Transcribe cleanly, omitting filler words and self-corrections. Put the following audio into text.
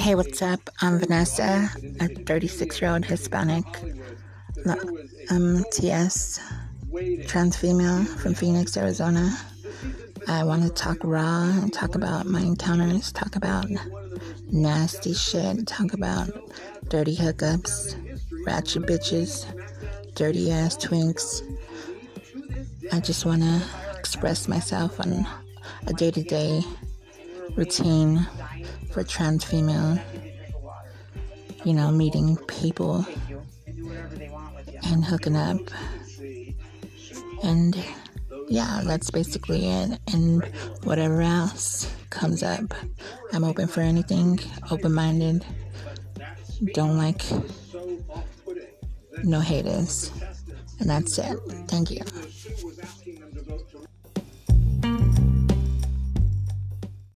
Hey, what's up? I'm Vanessa, a 36-year-old Hispanic, TS, trans female from Phoenix, Arizona. I want to talk raw and talk about my encounters, talk about nasty shit, talk about dirty hookups, ratchet bitches, dirty ass twinks. I just want to express myself on a day-to-day routine for trans female, you know, meeting people and hooking up. And yeah, that's basically it, and whatever else comes up. I'm open for anything, open-minded, don't like no haters, and that's it. Thank you.